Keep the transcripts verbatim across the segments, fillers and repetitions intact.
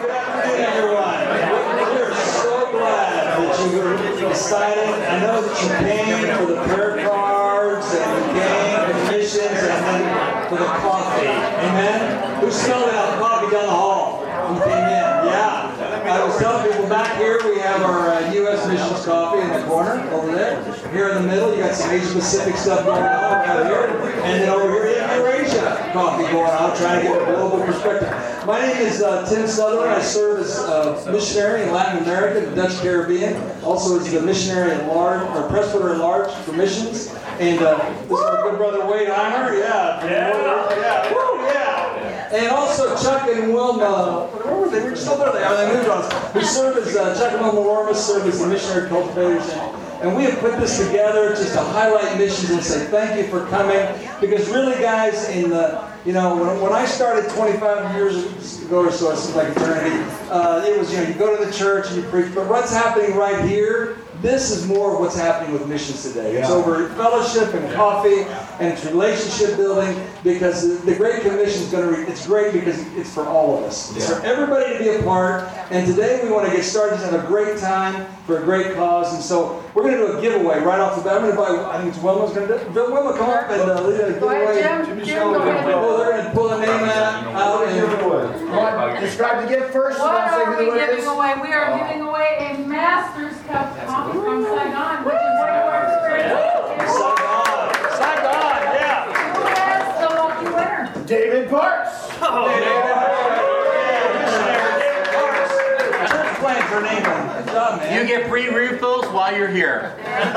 Good everyone. We're so glad that you decided. I know that you came for the prayer cards and you came for the missions and then for the coffee. Amen? Who smelled out coffee down the hall? Who came in? Yeah. I was telling people back here we have our uh, U S Missions coffee in the corner over there. Here in the middle you got some Asia Pacific stuff going on over here. And then over here you have Eurasia coffee going on, trying to get a global perspective. My name is uh, Tim Sutherland. I serve as a missionary in Latin America, the Dutch Caribbean, also as the missionary at large, or presbyter at large for missions. And uh, this is my good brother Wade Imer. Yeah. Yeah. Yeah. Woo, yeah. And also Chuck and Wilma, where were they? Were still there. They are. They moved on. Who serve as uh, Chuck and Wilma Lorma serve as the missionary cultivators, and, and we have put this together just to highlight missions and say thank you for coming. Because really, guys, in the you know when, when I started twenty-five years ago or so, it seems like eternity. Uh, it was you know you go to the church and you preach, but what's happening right here? This is more of what's happening with missions today. Yeah. It's over fellowship and coffee and it's relationship building, because the Great Commission is going to, re- it's great because it's for all of us. It's yeah. for everybody to be a part. And today we want to get started and have a great time for a great cause. And so we're going to do a giveaway right off the bat. I'm going to buy, I think it's Wilma's going to do it. Wilma, come up and uh, lead a giveaway. Oh, they're going to pull a name out. out and describe the gift first. What are we giving away? We are giving away a Master's Cup coffee from Saigon, which is one of our friends. Saigon, Saigon, yeah. Who has the lucky winner? David Parks. Oh, David, David Parks. Church plant for name. Good job, man. You get free refills while you're here. Good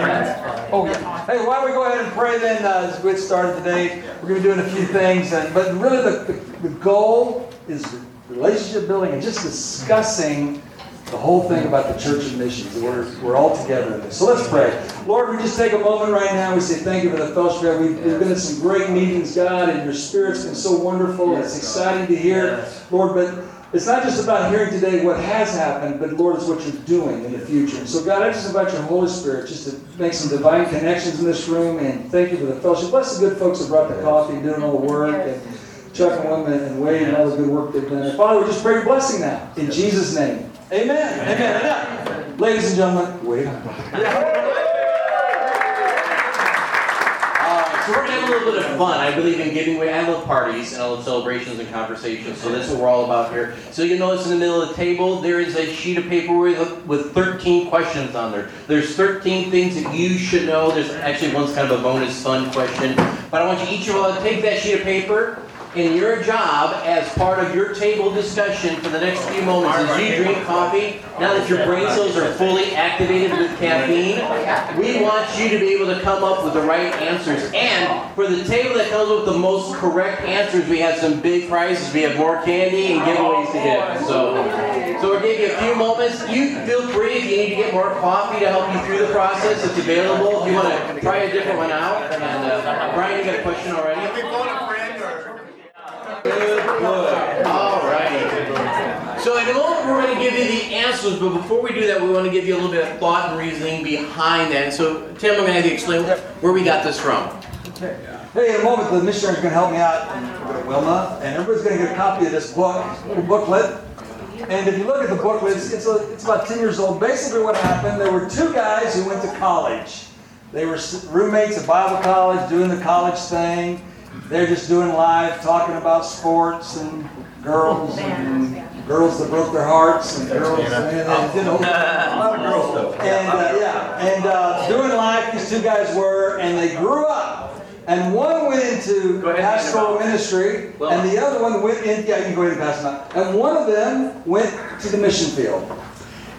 friends. Oh, yeah. Hey, why don't we go ahead and pray then uh, as we get started today? We're going to be doing a few things, and but really the, the, the goal is relationship building and just discussing the whole thing about the church and missions. We're, we're all together in this. So let's pray. Lord, we just take a moment right now. We say thank you for the fellowship. We've, we've been in some great meetings, God, and your Spirit's been so wonderful. It's exciting to hear, Lord, but it's not just about hearing today what has happened, but Lord, it's what you're doing in the future. And so God, I just invite your Holy Spirit just to make some divine connections in this room, and thank you for the fellowship. Bless the good folks who brought the coffee and doing all the work, and Chuck and Wilma and Wade and all the good work they've done. Father, we just pray your blessing now. In Jesus' name. Amen. Amen. Amen. Amen. Amen. Ladies and gentlemen, wait. Uh, so we're having a little bit of fun. I believe in giving away. I love parties and I love celebrations and conversations. So that's what we're all about here. So you can notice in the middle of the table, there is a sheet of paper with, with thirteen questions on there. There's thirteen things that you should know. There's actually one's kind of a bonus fun question. But I want you each of you to take that sheet of paper. In your job, as part of your table discussion for the next few moments, as you drink coffee, now that your brain cells are fully activated with caffeine, we want you to be able to come up with the right answers. And for the table that comes up with the most correct answers, we have some big prizes. We have more candy and giveaways to give. So, so we're giving you a few moments. You feel free if you need to get more coffee to help you through the process. It's available. If you want to try a different one out. And uh, Brian, you got a question already? Good, good. All right. So in a moment, we're going to give you the answers, but before we do that, we want to give you a little bit of thought and reasoning behind that. So, Tim, I'm going to have you explain where we got this from. Okay. Hey, in a moment, the missionary's going to help me out, and Wilma, and everybody's going to get a copy of this book, little booklet. And if you look at the booklet, it's, it's, a, it's about ten years old. Basically what happened, there were two guys who went to college. They were roommates at Bible college, doing the college thing. They're just doing live, talking about sports and girls and girls that broke their hearts and girls and, and you know, a lot of girls. And uh, yeah, and uh, doing live, these two guys were, and they grew up. And one went into pastoral ministry, and the other one went in. Yeah, you can go ahead and pass them out. And one of them went to the mission field.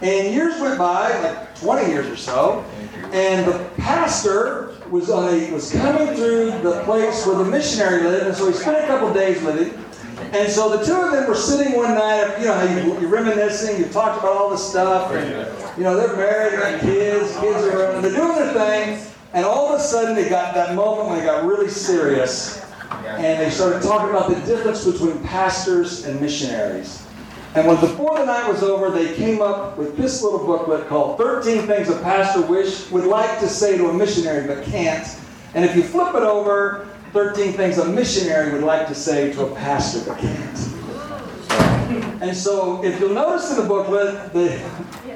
And years went by, like twenty years or so, and the pastor was on a, was coming through the place where the missionary lived, and so he spent a couple days with him. And so the two of them were sitting one night, you know, you, you're reminiscing, you talked about all this stuff, and, you know, they're married, they got kids, kids are, and they're doing their thing, and all of a sudden they got that moment when they got really serious, and they started talking about the difference between pastors and missionaries. And when before the night was over, they came up with this little booklet called thirteen things a Pastor Wish Would Like to Say to a Missionary But Can't. And if you flip it over, thirteen things a missionary would like to say to a pastor but can't. And so if you'll notice in the booklet, the,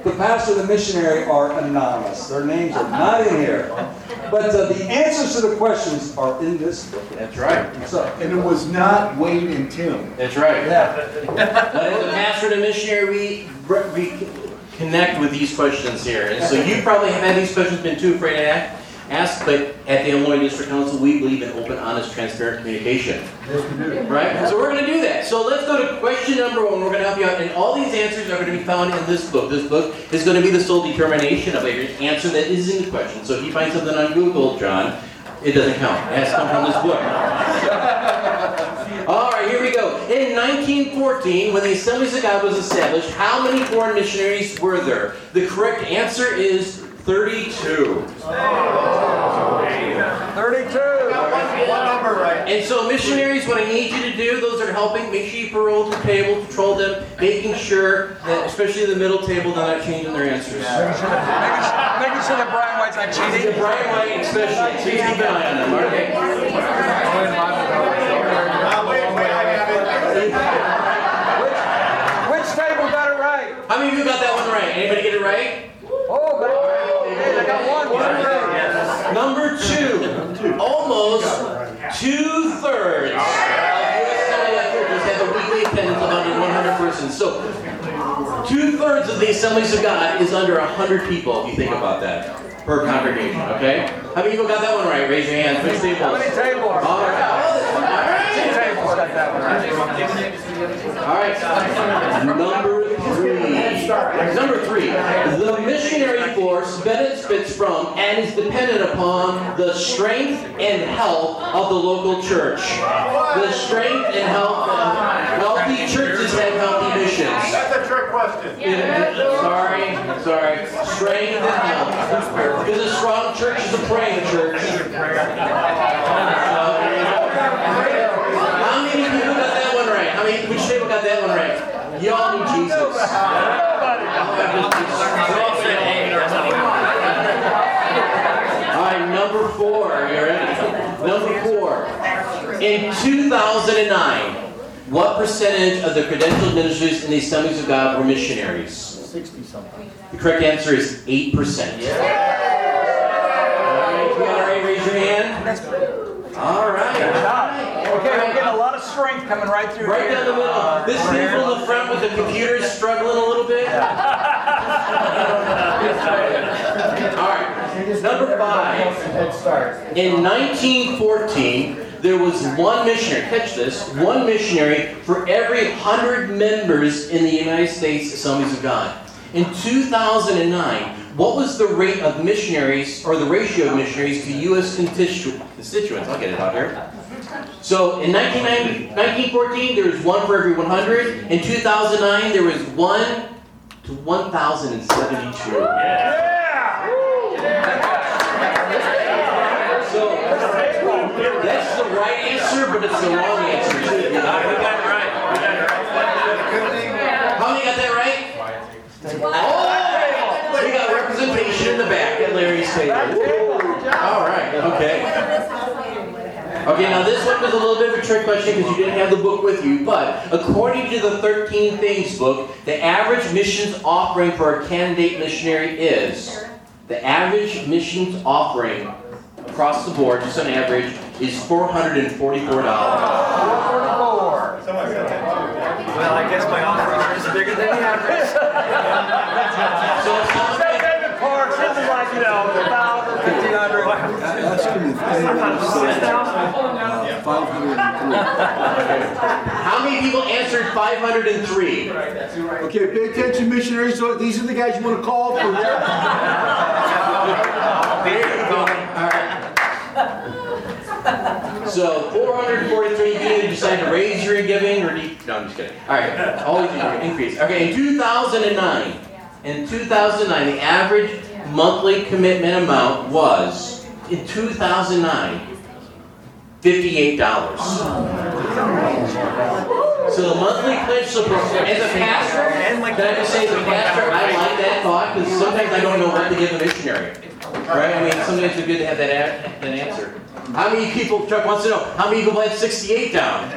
the pastor and the missionary are anonymous. Their names are not in here. But uh, the answers to the questions are in this booklet. That's right. So, and it was not Wade and Tim. That's right. Yeah. But as a pastor and a missionary, we, we connect with these questions here. And so you probably have had these questions, been too afraid to ask. Ask, but at the Illinois District Council, we believe in open, honest, transparent communication. Right? So we're going to do that. So let's go to question number one. We're going to help you out. And all these answers are going to be found in this book. This book is going to be the sole determination of every answer that is in the question. So if you find something on Google, John, it doesn't count. It has to come from this book. All right, here we go. In nineteen fourteen, when the Assemblies of God was established, how many foreign missionaries were there? The correct answer is thirty-two. Oh. thirty-two. One number right. And so missionaries, what I need you to do, those are helping, make sure you parole the table, patrol them, making sure that, especially the middle table, they're not changing their answers. Yeah. Making, making sure that Brian White's not cheating. Brian White especially. Keep an eye on them, okay? Which, which table got it right? How many of you got that one right? Anybody get it right? Oh, man. Number two, almost two-thirds of U S churches have a weekly attendance of under one hundred persons. So two-thirds of the Assemblies of God is under one hundred people, if you think about that, per congregation, okay? How many people got that one right? Raise your hands. Which tables? How many tables? All right. Two tables got that one right. All right. Number three. Number three. The missionary force benefits from and is dependent upon the strength and health of the local church. The strength and health of healthy churches have healthy missions. That's a trick question. Yeah. Sorry, sorry. Strength and health. Because a strong church is a praying church. How many people got that one right? How many? Which table got that one right? Y'all need Jesus. Number four, are you ready? Number four. In two thousand nine, what percentage of the credentialed ministers in the Assemblies of God were missionaries? sixty-something. The correct answer is eight percent. Yeah. All right, you all right? Raise your hand. All right. Okay, we're getting a lot of strength coming right through right here. Right down the middle. Uh, this people in the front with the computer is struggling a little bit. All right. Number five, in nineteen fourteen, there was one missionary, catch this, one missionary for every one hundred members in the United States Assemblies of God. In two thousand nine, what was the rate of missionaries, or the ratio of missionaries to U S constituents? I'll get it out here. So in nineteen fourteen, there was one for every one hundred. In two thousand nine, there was one to one thousand seventy-two. Yeah. That's the right answer, but it's the wrong answer. We got it right. How many got that right? Oh! We got representation in the back at Larry's table. All right. Okay. Okay. Now this one was a little bit of a trick question because you didn't have the book with you, but according to the thirteen Things book, the average missions offering for a candidate missionary is the average missions offering. Across the board, just on average, is four hundred forty-four dollars. four hundred forty-four dollars. Well, I guess my offering is bigger than the average. So it's not like David Parks. This is like, you know, one thousand, fifteen hundred. How many people answered five hundred three? Okay, pay attention, missionaries. So these are the guys you want to call for. All right. So four hundred forty-three, you either decide to raise your giving or de- no, I'm just kidding. All right, always increase. Okay, in two thousand nine, in two thousand nine, the average monthly commitment amount was in two thousand nine fifty-eight dollars. So the monthly pledge support, as a pastor, can I just say as a pastor, I like that thought because sometimes I don't know what to give a missionary, right? I mean, sometimes it's good to have that, ad, that answer. How many people, Chuck wants to know, how many people had sixty-eight down?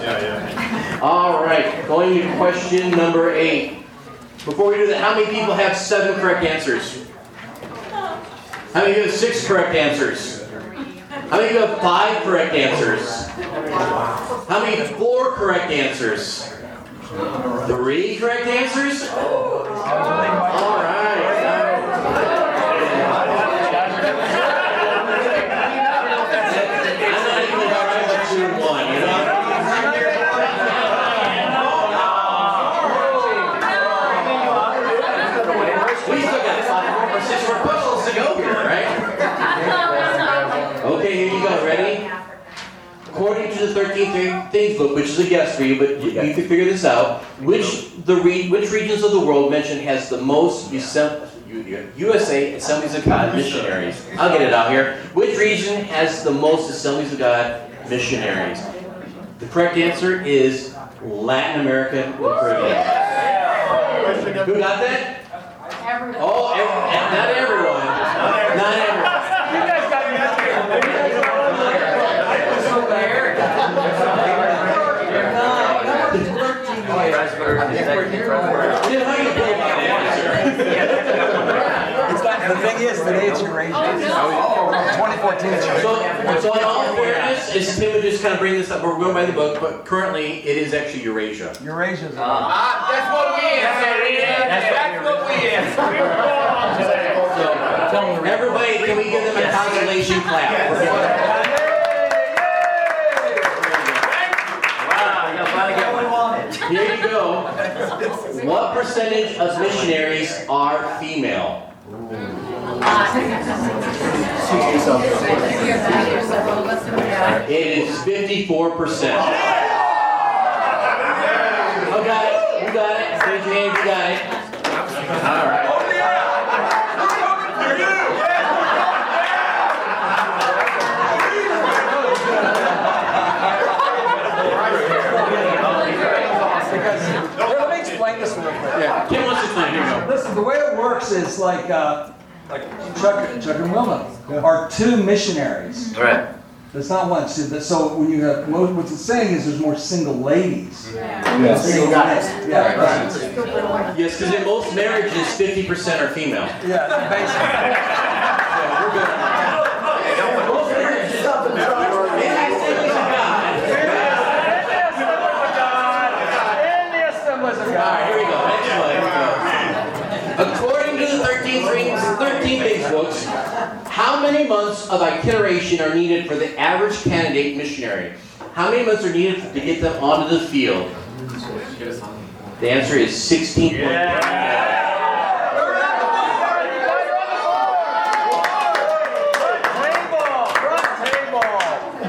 yeah, yeah. All right, going to question number eight. Before we do that, how many people have seven correct answers? How many of you have six correct answers? How many of you have five correct answers? How many four correct answers? Three correct answers? All right. According to the thirteenth Things Book, which is a guess for you, but you, you can figure this out. Which the re- which regions of the world mentioned has the most Assemb- U S A Assemblies of God missionaries? I'll get it out here. Which region has the most Assemblies of God missionaries? The correct answer is Latin America and Caribbean. Who got that? Everyone. Oh, every- not everyone. Not everyone. Not everyone. The thing is, today it's Eurasia. Oh, no. twenty fourteen it's Eurasia. So, so in all fairness, is Tim would just kind of bring this up. We're going by the book, but currently it is actually Eurasia. Eurasia's uh, ah, that's what we is. That's, that's what we is. So, everybody, can we give them a consolation clap? Here you go. What percentage of missionaries are female? It is fifty-four percent. Oh, got it. You got it. Raise your hand if you got it. All right. This real quick. Yeah. Kim wants to explain. Here we go. Listen, the way it works is like, uh, like Chuck, Chuck and Wilma yeah. are two missionaries. Right. That's not one. So when you have most, what it's saying is there's more single ladies. Yeah. yeah. Single guys. Yeah. Right. Right. Yes, because in most marriages, fifty percent are female. Yeah. Basically. So we're good. According to the thirteen Things Books, how many months of itineration are needed for the average candidate missionary? How many months are needed to get them onto the field? The answer is sixteen. Yeah.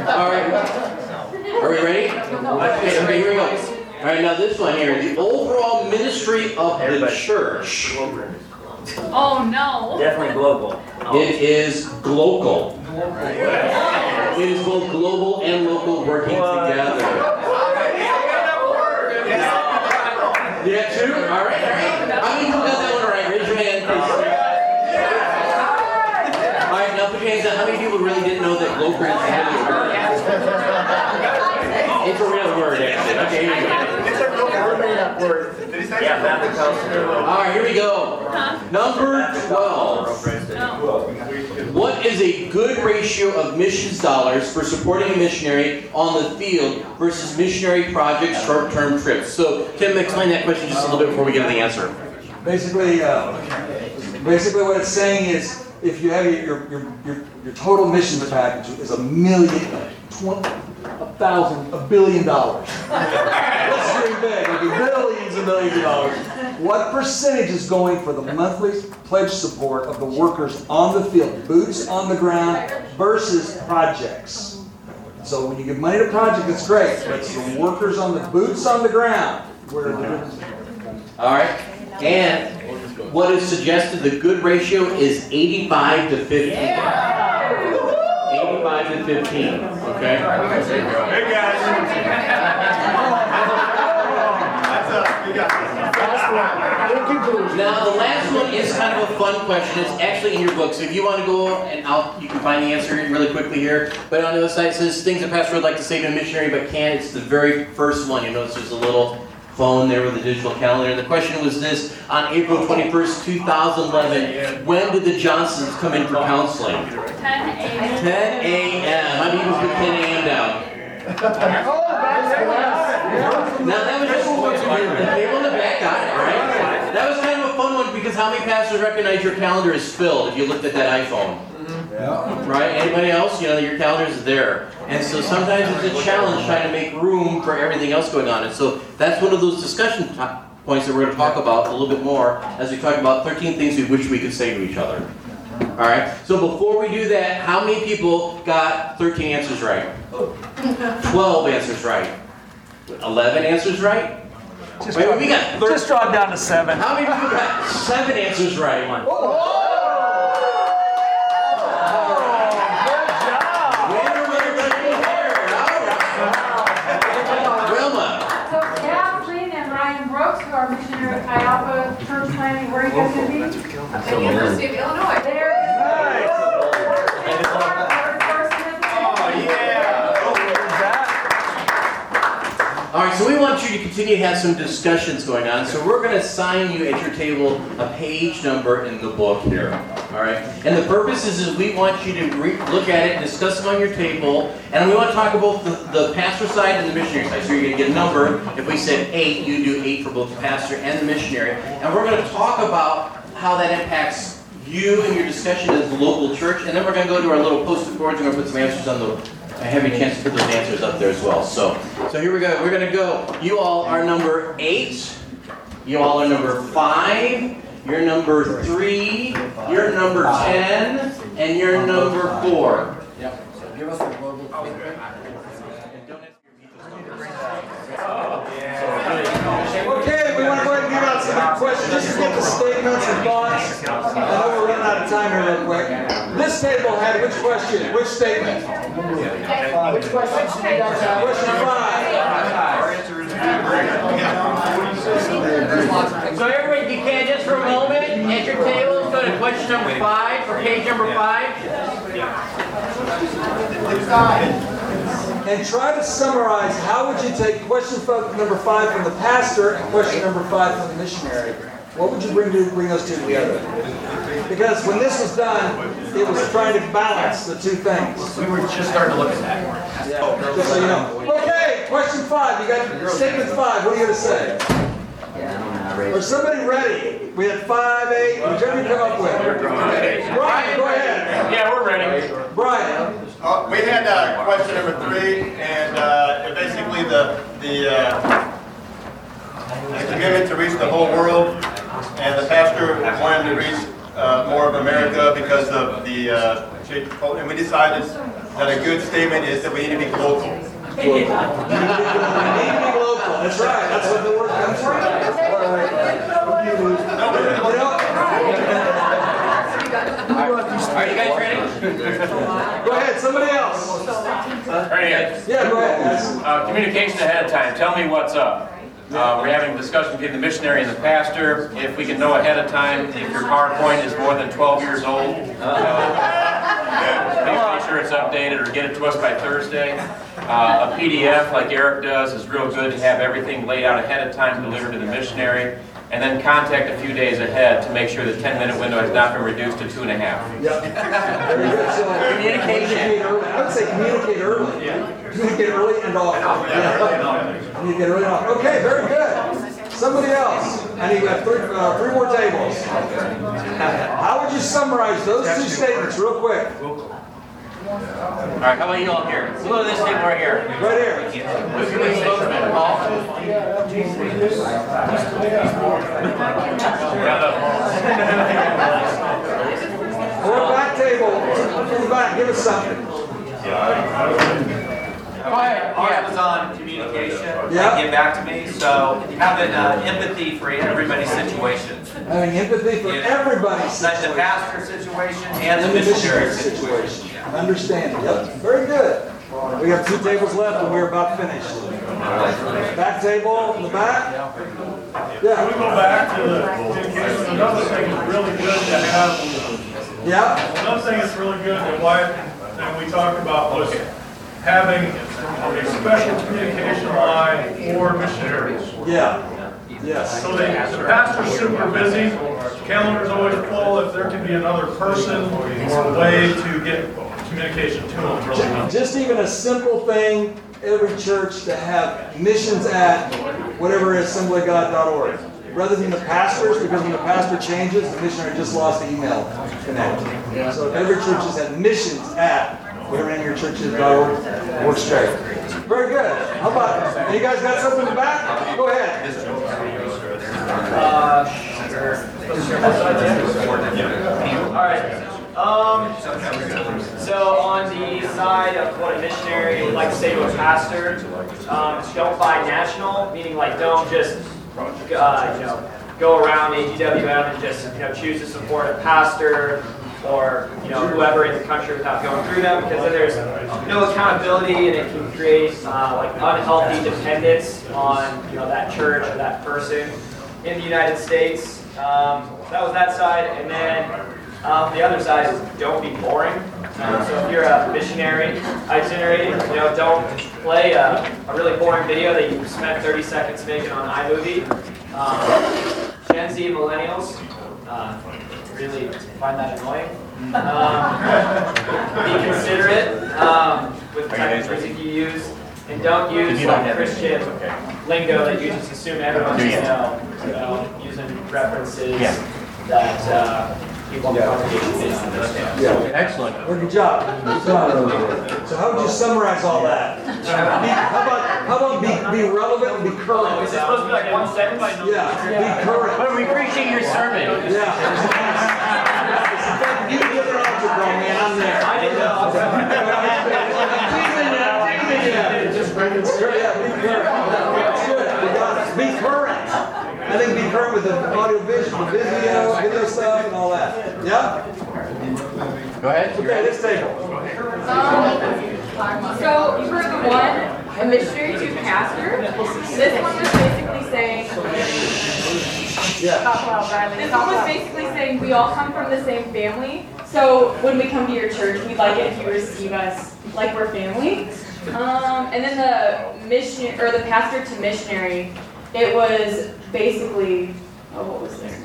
All right. Are we ready? Okay, okay, here we go. All right, now this one here, the overall ministry of Everybody. the church. Oh, no. Definitely global. Oh. It is global. It is both global and local working what? together. Yeah, two? All right. I mean, who got that one right? Raise your hand. All right, now put your hands up. How many people really didn't know that global is a real word? It's a real word, actually. Okay, here we go. All right, here we go. Number twelve. What is a good ratio of missions dollars for supporting a missionary on the field versus missionary projects, short-term trips? So, Tim, explain that question just a little bit before we get to the answer. Basically, uh, basically what it's saying is, if you have your your your, your total missions package is a million, twenty, a thousand, a billion dollars. Big, it'll be millions and millions of dollars. What percentage is going for the monthly pledge support of the workers on the field, boots on the ground, versus projects? So when you give money to projects, that's great, but it's the workers on the boots on the ground. Where are the All right. And what is suggested, the good ratio is eighty-five to fifteen. eighty-five to fifteen. Okay? Hey, guys. That's up. You got it. Last one. conclusion. Now the last one is kind of a fun question. It's actually in your book, so if you want to go and I'll, you can find the answer really quickly here. But on the other side it says things a pastor would like to say to a missionary but can't. It's the very first one. You notice there's a little phone there with a digital calendar. And the question was this: on April twenty-first, two thousand eleven, when did the Johnsons come in for counseling? ten a.m. ten a.m. I mean, it was with ten a.m. down. Oh, that's nice. Now that was just the table in the back got it, right? That was kind of a fun one because how many pastors recognize your calendar is filled if you looked at that iPhone? Yeah. Right? Anybody else? You know, your calendar is there. And so sometimes it's a challenge trying to make room for everything else going on. And so that's one of those discussion to- points that we're going to talk about a little bit more as we talk about thirteen things we wish we could say to each other. All right? So before we do that, how many people got thirteen answers right? twelve answers right? eleven answers right? Just, Wait, drop, we got just drop down to seven. How many people got seven answers right? One. Oh. Church planning, where are you guys going to be? At the University of Illinois. There it is. Nice. Oh, yeah. All right, so we want you to continue to have some discussions going on. So we're going to assign you at your table a page number in the book here. All right? And the purpose is, is we want you to re- look at it and discuss them on your table. And we want to talk about the, the pastor side and the missionary side. So you're going to get a number. If we said eight, you do eight for both the pastor and the missionary. And we're going to talk about how that impacts you and your discussion as the local church. And then we're going to go to our little post-it boards. We're going to put some answers on the... I have a chance to put those answers up there as well. So, so here we go. We're going to go. You all are number eight. You all are number five. You're number three, you're number ten, and you're number four. Yep. So give us a global feedback. And don't ask your people to bring that up. Oh, yeah. Okay, we want to go ahead and give out some questions. Just get the statements and thoughts. I know we're running out of time here real quick. This table had which question? Which statement? Which question? Question five. So everybody, you can just for a moment at your table go to question number five or page number five. And try to summarize how would you take question number five from the pastor and question number five from the missionary. What would you bring to bring those two together? Because when this was done, it was trying to balance the two things. We were just starting to look at that. Yeah. Oh, just so you know. Okay, question five. You got statement five. What are you going to say? Or somebody ready? We had five, eight. What did you come up with? Brian, go ahead. Yeah, we're ready. Brian. Uh, we had uh, question number three, and uh, basically the the uh, commitment to reach the whole world, and the pastor wanted to reach Uh, more of America because of the uh, and we decided that a good statement is that we need to be local. Local. We need to be local. That's right. That's what the word comes from. All right, you guys ready? Go ahead. Somebody else. Right here. Yeah, go ahead. Uh, communication ahead of time. Tell me what's up. Uh, we're having a discussion between the missionary and the pastor. If we can know ahead of time if your PowerPoint is more than twelve years old, uh, make sure it's updated or get it to us by Thursday. Uh, a P D F like Eric does is real good to have everything laid out ahead of time, delivered to the missionary, and then contact a few days ahead to make sure the ten-minute window has not been reduced to two and a half. Yep. Very good. So communicate early. I would say communicate early. Yeah. Communicate early and often. Yeah. You get really on. Okay, very good. Somebody else. I need uh, three, uh, three more tables. How would you summarize those two statements real quick? All right, how about you all here? Let's go to this table right here. Right here. Or back table. Back. Give us something. Quiet. Ours was on communication. Yep. Get back to me. So having uh, empathy for everybody's situation. Having empathy for yeah. everybody's situation. Like the pastor's situation and, and the missionary's situation. situation. Yeah. Understanding. Yep. Very good. We have two tables left and we're about finished. Back table in the back. Yeah. Can we go back to the, to another thing that's really good to have? Yeah. Another thing that's really good that Wyatt and we talked about was having a special communication line for missionaries. Yeah. Yes. So they, the pastor's super busy, calendar's always full. If there can be another person or a way to get communication to them, really helps. Just even a simple thing, every church to have missions at whatever assembly of god dot org. Rather than the pastors, because when the pastor changes, the missionary just lost the email connect. So if every church is at missions at whatever in your church is dot org, works straight. Very good. How about you guys got something in the back? Go ahead. Uh, sure. All right. Um, so on the side of what a missionary would like to say to a pastor, um, don't buy national, meaning like don't just uh, you know go around A G W M and just you know choose to support a pastor or you know whoever in the country without going through them, because then there's no accountability and it can create uh, like unhealthy dependence on you know that church or that person in the United States. Um, that was that side, and then. Um, the other side is don't be boring. Um, so if you're a missionary itinerating, you know, don't play a, a really boring video that you spent thirty seconds making on iMovie. Um, Gen Z millennials uh, really find that annoying. Um, be considerate um, with the type of music you use, and don't use like Christian lingo that you just assume everyone should know. You know, using references that. Uh, People yeah. yeah. Excellent. Well, good job. Good job. So how would you summarize all that? How about how about be, be relevant and be current? Is it supposed to be like one sentence? Yeah. yeah. Be current. But repreaching your sermon. Yeah. You get it off your bro, man. I'm there. I didn't know. Just bring it straight. Yeah. Be current. Be current. I think be current with the audio visual, the video, video stuff, and all that. Yeah? Go ahead. Okay, this table. Um, so, for the one, a missionary to pastor, this one was basically saying, yeah. this one was basically saying we all come from the same family, so when we come to your church, we'd like it if you receive us like we're family. Um, and then the mission or the pastor to missionary, it was basically, oh, what was there?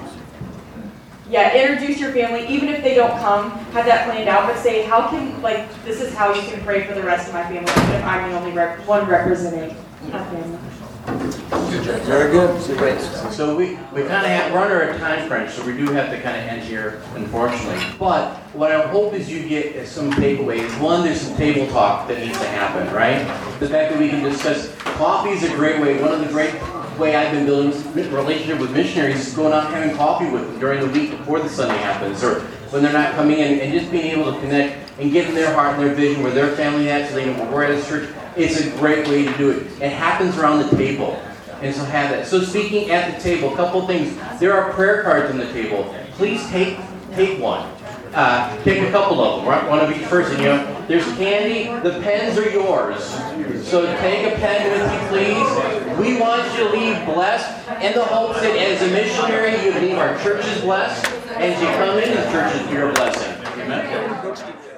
Yeah, introduce your family, even if they don't come, have that planned out, but say, how can, like, this is how you can pray for the rest of my family, even if I'm the only rep- one representing my family. Very good. So we, we kind of have, we're under a time crunch, so we do have to kind of end here, unfortunately. But what I hope is you get is some takeaways. One, there's some table talk that needs to happen, right? The fact that we can discuss, coffee is a great way, one of the great way I've been building this relationship with missionaries is going out and having coffee with them during the week before the Sunday happens, or when they're not coming in, and just being able to connect and get in their heart and their vision where their family at, so they know we're at a church. It's a great way to do it. It happens around the table, and so have that. So speaking at the table, a couple things. There are prayer cards on the table. Please take take one. Uh, take a couple of them, right? One of each person. You know, there's candy. The pens are yours. So take a pen with you, please. We want you to leave blessed, in the hopes that as a missionary, you leave our churches blessed, and as you come into the churches, you're a blessing. Amen.